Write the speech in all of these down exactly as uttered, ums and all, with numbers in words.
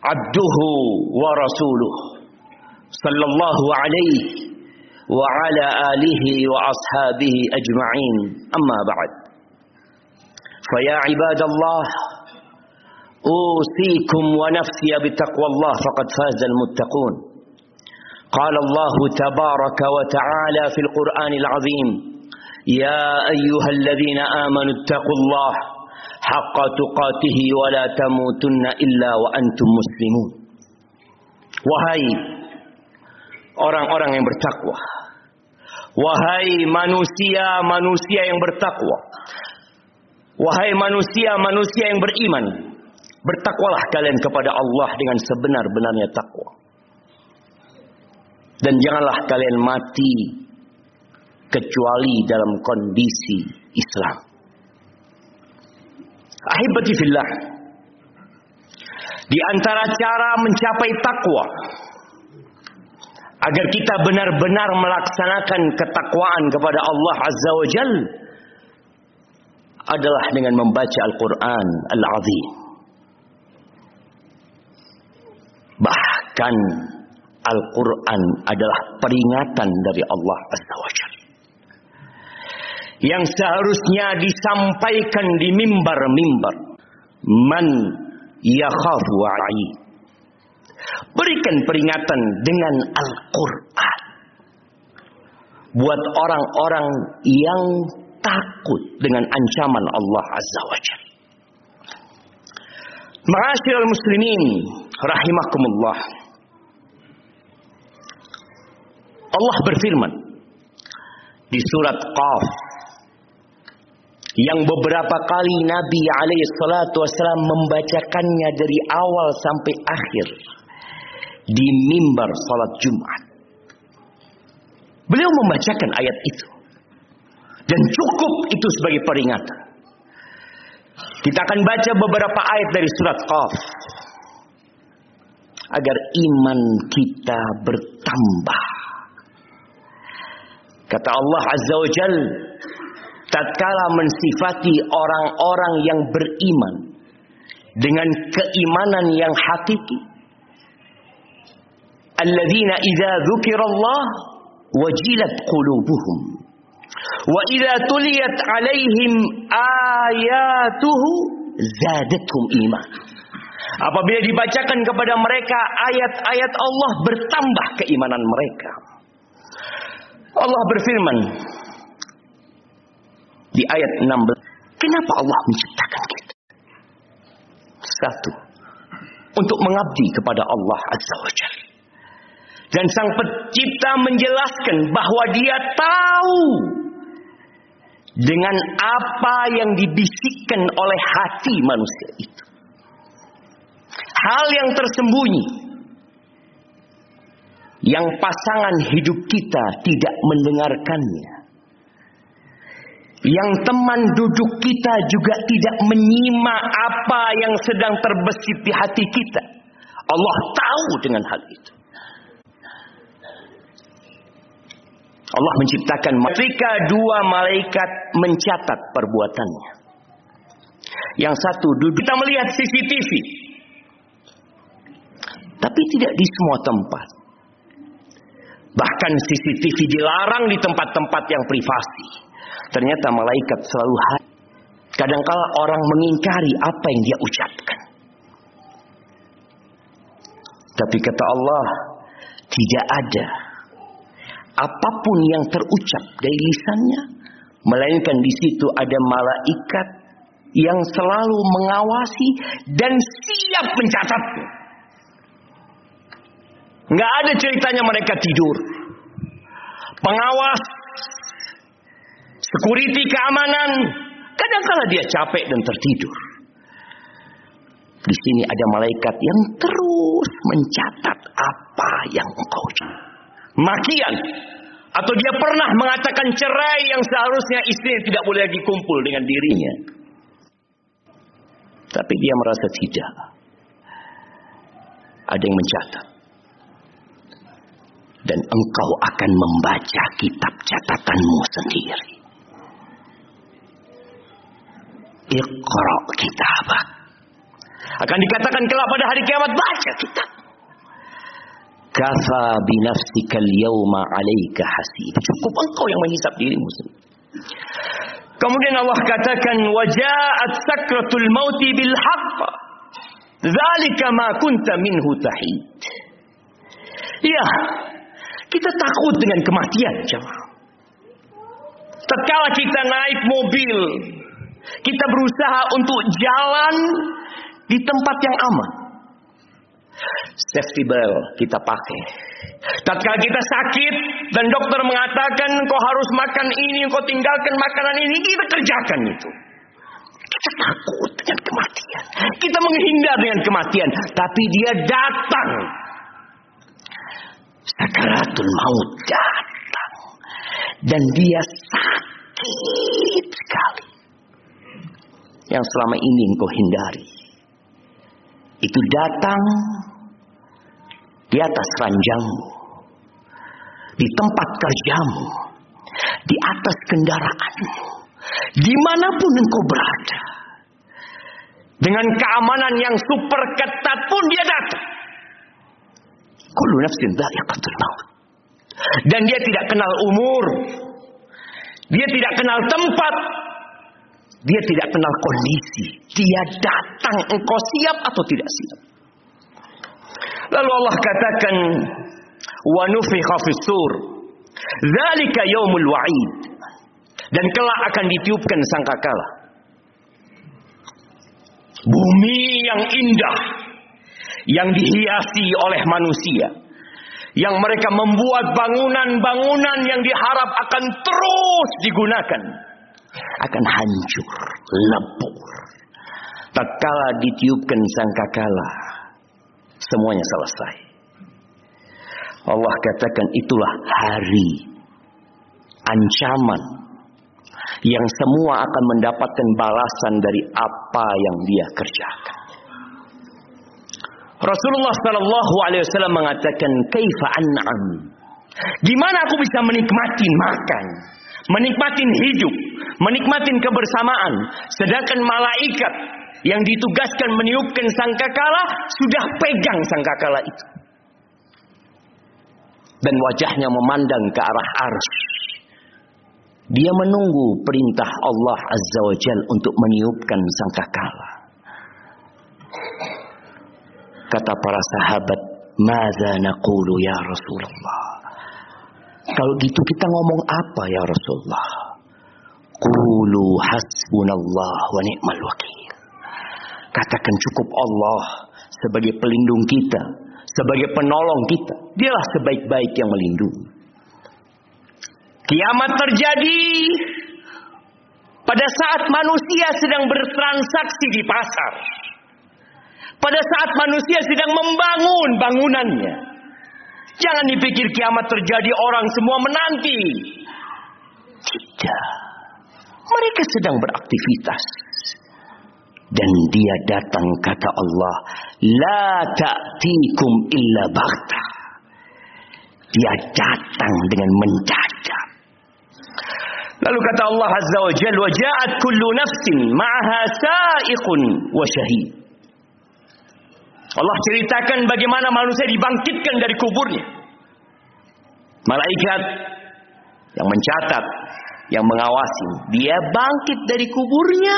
abduhu wa rasuluh sallallahu alaihi wa ala alihi wa ashabihi ajma'in, amma ba'd. Faya ibadallah, usikum wa nafsiya bitaqwallah faqad fazal muttaqun. Qala Allah tabaraka wa ta'ala fil Qur'anil azim, ya ayyuhalladhina amanu ittaqullaha haqqa tuqatihi wa la tamutunna illa wa antum muslimun. Wahai orang-orang yang bertakwa, wahai manusia-manusia yang bertakwa, wahai manusia-manusia yang beriman, bertakwalah kalian kepada Allah dengan sebenar-benarnya takwa, dan janganlah kalian mati kecuali dalam kondisi Islam. Ahibati fillah, di antara cara mencapai takwa agar kita benar-benar melaksanakan ketakwaan kepada Allah Azza wa Jal adalah dengan membaca Al-Quran Al-Azim. Bahkan Al-Quran adalah peringatan dari Allah Azza wa Jal yang seharusnya disampaikan di mimbar-mimbar. Man yakhafu wa'i, berikan peringatan dengan Al-Quran buat orang-orang yang takut dengan ancaman Allah Azza wa Jalla. Ma'asyiral muslimin rahimakumullah, Allah berfirman di surat Qaf yang beberapa kali Nabi alaihi salatu wasallam membacakannya dari awal sampai akhir di mimbar salat Jumat. Beliau membacakan ayat itu, dan cukup itu sebagai peringatan. Kita akan baca beberapa ayat dari surat Qaf agar iman kita bertambah. Kata Allah Azza wa Jalla tatkala mensifati orang-orang yang beriman dengan keimanan yang hakiki, alladzina idza dzukirallah wajilat qulubuhum wa idza tuliyat alaihim ayatuhu zadatuhum iman. Apabila dibacakan kepada mereka ayat-ayat Allah, bertambah keimanan mereka. Allah berfirman di ayat enam belas, kenapa Allah menciptakan kita? Satu, untuk mengabdi kepada Allah Azza wa Jalla. Dan sang pencipta menjelaskan bahwa dia tahu dengan apa yang dibisikkan oleh hati manusia itu, hal yang tersembunyi yang pasangan hidup kita tidak mendengarkannya, yang teman duduk kita juga tidak menyimak apa yang sedang terbesit di hati kita. Allah tahu dengan hal itu. Allah menciptakan ketika dua malaikat mencatat perbuatannya. Yang satu duduk, kita melihat C C T V, tapi tidak di semua tempat. Bahkan C C T V dilarang di tempat-tempat yang privasi. Ternyata malaikat selalu hadir. Kadangkala orang mengingkari apa yang dia ucapkan, tapi kata Allah, tidak ada apapun yang terucap dari lisannya, melainkan di situ ada malaikat yang selalu mengawasi dan siap mencatatnya. Nggak ada ceritanya mereka tidur. Pengawas, security keamanan, kadang-kala dia capek dan tertidur. Di sini ada malaikat yang terus mencatat apa yang engkau ucap. Makian, atau dia pernah mengatakan cerai yang seharusnya istri tidak boleh lagi kumpul dengan dirinya, tapi dia merasa tidak. Ada yang mencatat, dan engkau akan membaca kitab catatanmu sendiri. Iqra kitabak, Akan dikatakan kelak pada hari kiamat, baca kitab. Kafa binafsikal yawma alaika hasib. Cukup engkau yang menghisap dirimu sendiri. Kemudian Allah katakan, waja'at sakratul mauti bil haqq. Dzalika ma kunta minhu tahid. Ya, kita takut dengan kematian, jemaah. Tatkala kita naik mobil, kita berusaha untuk jalan di tempat yang aman. Safety belt kita pakai. Tatkala kita sakit dan dokter mengatakan kau harus makan ini, kau tinggalkan makanan ini, kita kerjakan itu. Kita takut dengan kematian. Kita menghindar dengan kematian, tapi dia datang. Sakaratul maut datang. Dan dia sakit sekali. Yang selama ini engkau hindari. Itu datang di atas ranjangmu, di tempat kerjamu, di atas kendaraanmu, dimanapun engkau berada. Dengan keamanan yang super ketat pun dia datang. Kullu nafsin dha'iqatul maut. Dan dia tidak kenal umur. Dia tidak kenal tempat. Dia tidak kenal kondisi. Dia datang, engkau siap atau tidak siap. Lalu Allah katakan, wa nufikha fis-sur. Dzalika yaumul wa'id. Dan kelak akan ditiupkan sangkakala. Bumi yang indah, yang dihiasi oleh manusia, yang mereka membuat bangunan-bangunan yang diharap akan terus digunakan, akan hancur, lebur. Tatkala ditiupkan sangkakala, semuanya selesai. Allah katakan itulah hari ancaman yang semua akan mendapatkan balasan dari apa yang dia kerjakan. Rasulullah sallallahu alaihi wasallam mengatakan, "Kaifa an'am?" Gimana aku bisa menikmati makan, menikmati hidup, menikmati kebersamaan, sedangkan malaikat yang ditugaskan meniupkan sangkakala sudah pegang sangkakala itu. Dan wajahnya memandang ke arah arsy. Dia menunggu perintah Allah Azza wa Jalla untuk meniupkan sangkakala. Kata para sahabat, "Madza naqulu ya Rasulullah?" Kalau gitu kita ngomong apa ya Rasulullah? Qulu hasbunallah wa ni'mal wakil. Katakan cukup Allah sebagai pelindung kita, sebagai penolong kita. Dialah sebaik-baik yang melindungi. Kiamat terjadi pada saat manusia sedang bertransaksi di pasar. Pada saat manusia sedang membangun bangunannya. Jangan dipikir kiamat terjadi orang semua menanti. Tidak. Mereka sedang beraktivitas. Dan dia datang, kata Allah, la ta'tikum illa baghtah. Dia datang dengan mendadak. Lalu kata Allah Azza wa Jalla, wa ja'at kullu nafsin ma'aha sa'iqun wa syahid. Allah ceritakan bagaimana manusia dibangkitkan dari kuburnya. Malaikat yang mencatat, yang mengawasi. Dia bangkit dari kuburnya.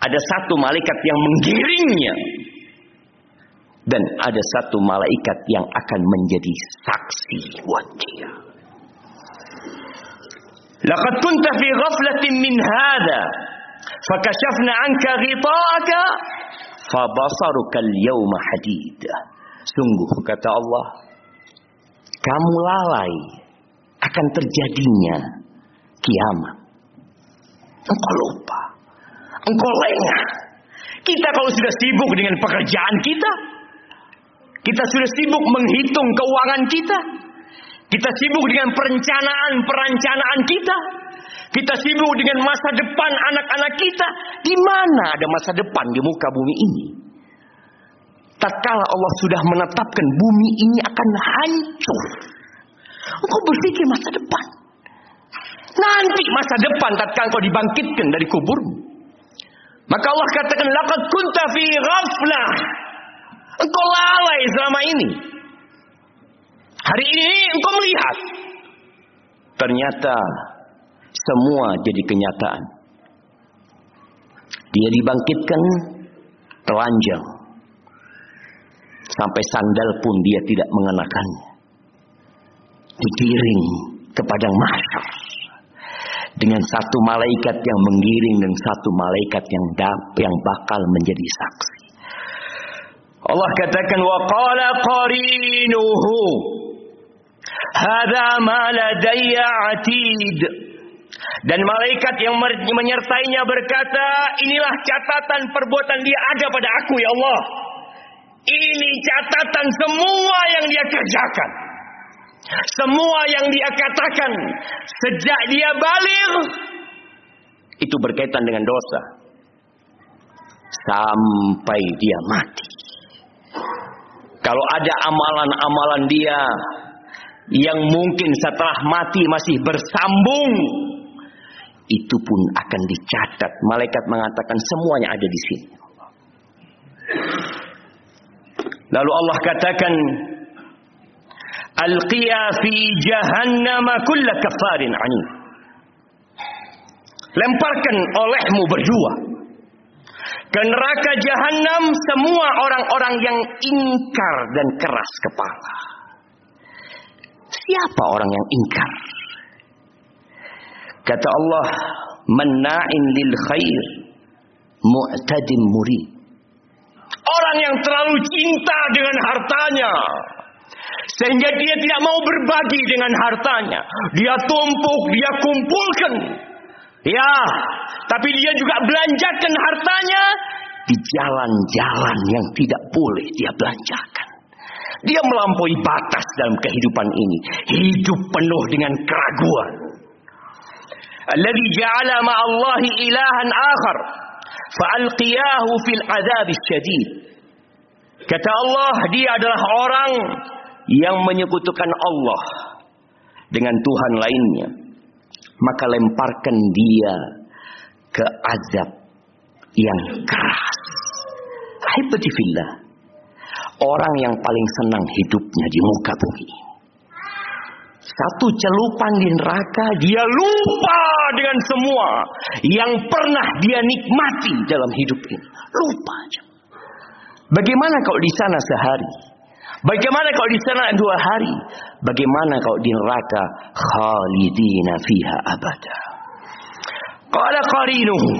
Ada satu malaikat yang menggiringnya. Dan ada satu malaikat yang akan menjadi saksi buat dia. Laqad kunta fi ghaflatin min hadha. Fakashafna anka ghita'aka. Fabasarukal yawma hadid. Sungguh kata Allah, kamu lalai akan terjadinya kiamat. Engkau lupa, engkau lengah. Kita kalau sudah sibuk dengan pekerjaan kita, kita sudah sibuk menghitung keuangan kita, kita sibuk dengan perencanaan-perencanaan kita, kita sibuk dengan masa depan anak-anak kita. Di mana ada masa depan di muka bumi ini? Tatkala Allah sudah menetapkan bumi ini akan hancur, engkau berpikir masa depan. Nanti masa depan tatkala engkau dibangkitkan dari kuburmu. Maka Allah katakan, laqad kunta fi ghaflah. Engkau lalai selama ini. Hari ini engkau melihat. Ternyata semua jadi kenyataan. Dia dibangkitkan telanjang. Sampai sandal pun dia tidak mengenakannya. Digiring ke padang mahsyar dengan satu malaikat yang menggiring dan satu malaikat yang dap- yang bakal menjadi saksi. Allah katakan wa qala qarinuhu hadza ma ladayya atid. Dan malaikat yang menyertainya berkata, inilah catatan perbuatan dia ada pada aku ya Allah. Ini catatan semua yang dia kerjakan. Semua yang dia katakan sejak dia baligh itu berkaitan dengan dosa sampai dia mati. Kalau ada amalan-amalan dia yang mungkin setelah mati masih bersambung, itu pun akan dicatat. Malaikat mengatakan semuanya ada di sini. Lalu Allah katakan alqiya fi jahannama kull kafarin anid. Lemparkan olehmu berdua ke neraka jahanam semua orang-orang yang ingkar dan keras kepala. Siapa orang yang ingkar? Kata Allah, manna'in lil khair mu'tadim murid. Orang yang terlalu cinta dengan hartanya sehingga dia tidak mau berbagi dengan hartanya. Dia tumpuk, dia kumpulkan. Ya, tapi dia juga belanjakan hartanya di jalan-jalan yang tidak boleh dia belanjakan. Dia melampaui batas dalam kehidupan ini. Hidup penuh dengan keraguan. Alladzi ja'ala ma'allahi ilahan akhar fa'alqiyahu fil adzabis syadid. Kata Allah, dia adalah orang yang menyekutukan Allah dengan Tuhan lainnya, maka lemparkan dia ke azab yang keras. Aibadillah, orang yang paling senang hidupnya di muka bumi, satu celupan di neraka dia lupa dengan semua yang pernah dia nikmati dalam hidup ini. Lupa aja. Bagaimana kalau di sana sehari? Bagaimana kalau di sana dua hari? Bagaimana kalau di neraka khalidina fiha abada? Qala qarinuhu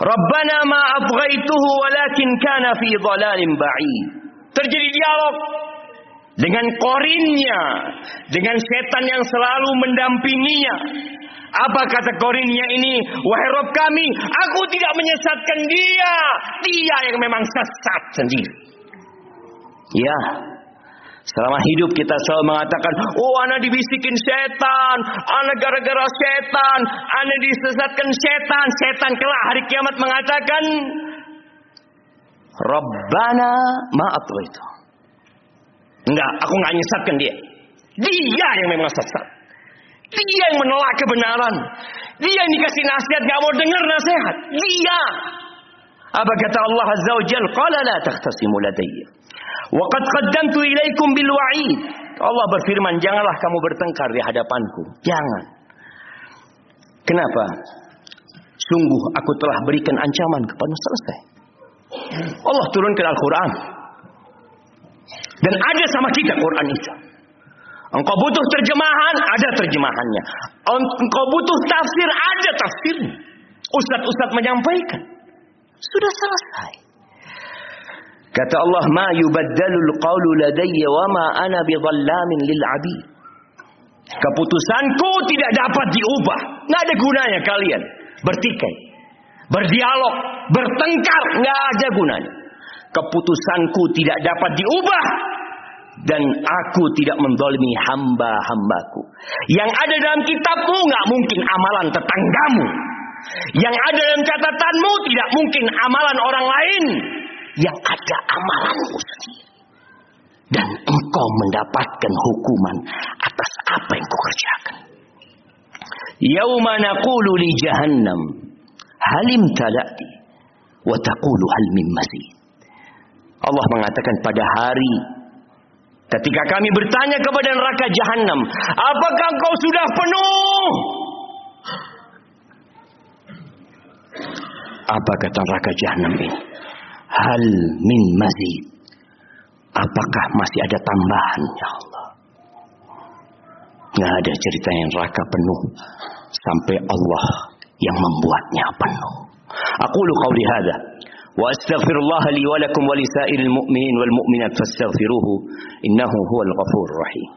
Rabbana ma abghaituhu walakin kana fi dhalalin ba'id. Terjadi dialog dengan korinnya, dengan setan yang selalu mendampinginya. Apa kata korinnya ini? Wahai Rabb kami, aku tidak menyesatkan dia. Dia yang memang sesat sendiri. Ya, selama hidup kita selalu mengatakan, oh ana dibisikin setan, ana gara-gara setan, ana disesatkan setan. Setan kelak hari kiamat mengatakan, Rabbana maaf itu. Enggak, aku enggak nyesatkan dia. Dia yang memang sesat. Dia yang menolak kebenaran. Dia yang dikasih nasihat, enggak mau dengar nasihat. Dia. Apa kata Allah Azza wa Jalla? Qala la takhtasimu ladayya. Wa qad qaddamtu ilaikum bil wa'id. Allah berfirman, janganlah kamu bertengkar di hadapanku. Jangan. Kenapa? Sungguh aku telah berikan ancaman kepada selesai. Allah turunkan Al-Quran. Dan ada sama kita Quran itu. Engkau butuh terjemahan, ada terjemahannya. Engkau butuh tafsir, ada tafsirnya. Ustaz-ustaz menyampaikan. Sudah selesai. Kata Allah, ma yubaddalul qawlu ladayya wa ma ana bidhallamin lil abid. Keputusanku tidak dapat diubah. Nggak ada gunanya kalian bertikai, berdialog, bertengkar, nggak ada gunanya. Keputusanku tidak dapat diubah dan aku tidak mendolimi hamba-hambaku. Yang ada dalam kitabmu nggak mungkin amalan tetanggamu. Yang ada dalam catatanmu tidak mungkin amalan orang lain. Yang ada amalanmu sendiri. Dan engkau mendapatkan hukuman atas apa yang kau kerjakan. Yauma naqulu li jahannam halim talati wa taqulu hal min mazid. Allah mengatakan pada hari ketika kami bertanya kepada neraka jahanam, apakah engkau sudah penuh? Apa kata neraka jahanam ini? Hal min mazid. Apakah masih ada tambahan, ya Allah? Nggak ada ceritanya neraka penuh sampai Allah yang membuatnya penuh. Aqulu qawli hadza wa astaghfirullah li wa lakum wa lisairil mu'minin wal mu'minat fastaghfiruhu innahu huwal ghafurur rahim.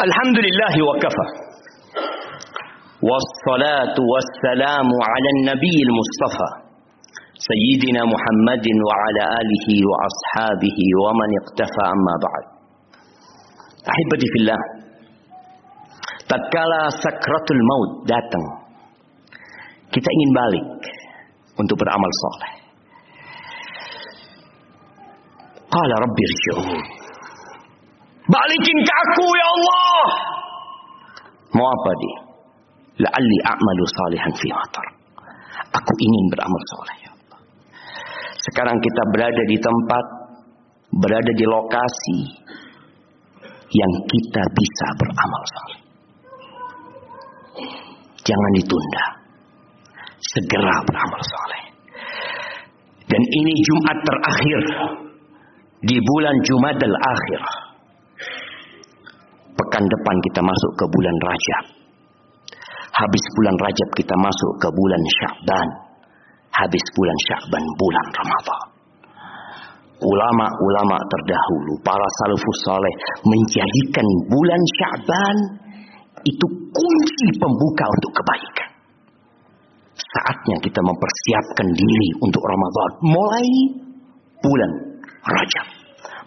Alhamdulillah wa kafa. Wassalatu wassalamu ala nabiyil Mustafa Sayyidina Muhammadin wa ala alihi wa ashabihi wa man iqtafa amma ba'd. Ahibati fillah, tatkala sakratul maut datang, kita ingin balik untuk beramal saleh. Qala rabbi irji'un. Balikin ke aku, ya Allah. Mau apa dia? La'alli a'malu salihan fi matar. Aku ingin beramal soleh, ya Allah. Sekarang kita berada di tempat, berada di lokasi yang kita bisa beramal soleh. Jangan ditunda. Segera beramal soleh. Dan ini Jumat terakhir di bulan Jumadil Akhirah. Pekan depan kita masuk ke bulan Rajab. Habis bulan Rajab kita masuk ke bulan Sya'ban. Habis bulan Sya'ban bulan Ramadan. Ulama-ulama terdahulu, para salafus saleh menjadikan bulan Sya'ban itu kunci pembuka untuk kebaikan. Saatnya kita mempersiapkan diri untuk Ramadan mulai bulan Rajab.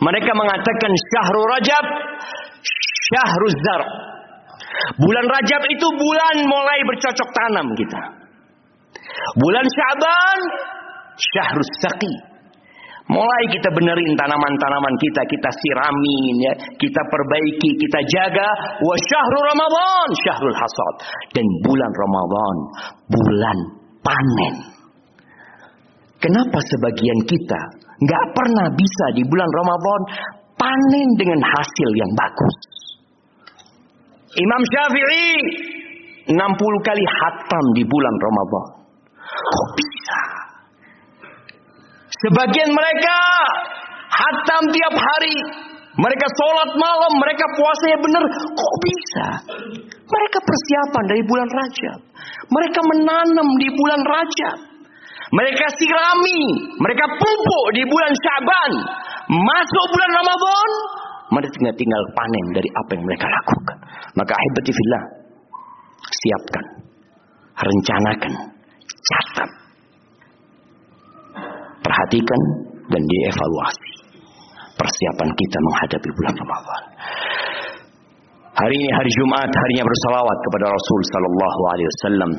Mereka mengatakan syahrul Rajab Syahruz Zar. Bulan Rajab itu bulan mulai bercocok tanam kita. Bulan Syaban Syahruz Saqi. Mulai kita benerin tanaman-tanaman kita, kita siramin ya, kita perbaiki, kita jaga. Wa syahrul Ramadan Syahrul Hasad. Dan bulan Ramadan bulan panen. Kenapa sebagian kita nggak pernah bisa di bulan Ramadan panen dengan hasil yang bagus? Imam Syafi'i enam puluh kali khatam di bulan Ramadan. Kok bisa? Sebagian mereka khatam tiap hari. Mereka sholat malam. Mereka puasanya benar. Kok bisa? Mereka persiapan dari bulan Rajab. Mereka menanam di bulan Rajab. Mereka sirami. Mereka pupuk di bulan Syaban. Masuk bulan Ramadan, mereka tinggal panen dari apa yang mereka lakukan. Maka ahibati fillah, siapkan, rencanakan, catat, perhatikan dan dievaluasi persiapan kita menghadapi bulan Ramadan. Hari ini hari Jumat, harinya bersalawat kepada Rasul sallallahu alaihi wasallam.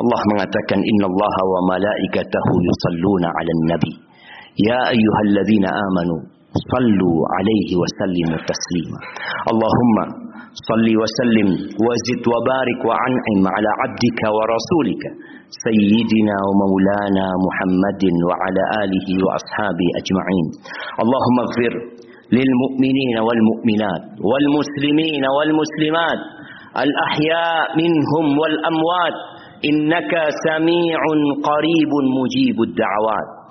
Allah mengatakan innallaha wa malaikatahu yusalluna 'alan nabi. Ya ayyuhalladzina amanu sallu alaihi wa sallimu taslima. Allahumma salli wa sallim wa zid wa barik wa an'im ala abdika wa rasulika sayyidina wa maulana Muhammadin wa ala alihi wa ashabi ajma'in. Allahumma ighfir lil mu'minina wal mu'minat wal muslimina wal muslimat al ahya' minhum wal amwat innaka sami'un qaribun mujibud da'awat.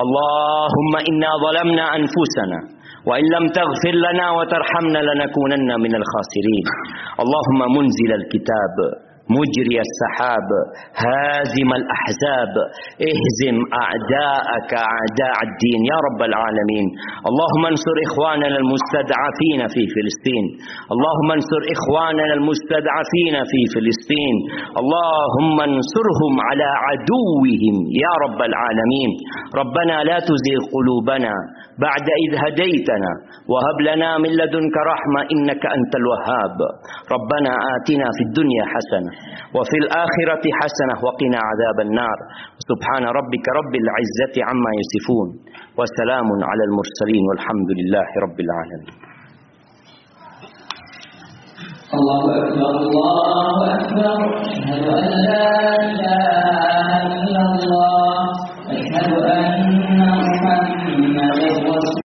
اللهم إنا ظلمنا أنفسنا وإن لم تغفر لنا وترحمنا لنكونن من الخاسرين. اللهم منزل الكتاب مجري السحاب هازم الأحزاب اهزم أعداءك أعداء الدين يا رب العالمين. اللهم انصر إخواننا المستضعفين في فلسطين. اللهم انصر إخواننا المستضعفين في فلسطين. اللهم انصرهم على عدوهم يا رب العالمين. ربنا لا تزغ قلوبنا بعد إذ هديتنا وهب لنا من لدنك رحمة إنك أنت الوهاب. ربنا آتنا في الدنيا حسنة wa fil akhirati hasanah wa qina adzaban nar. Subhana rabbika rabbil izzati amma yasifun, wa salamun alal mursalin, walhamdulillahi rabbil alamin. Allahu akbar, Allahu akbar, ashhadu an la ilaha illallah, ashhadu an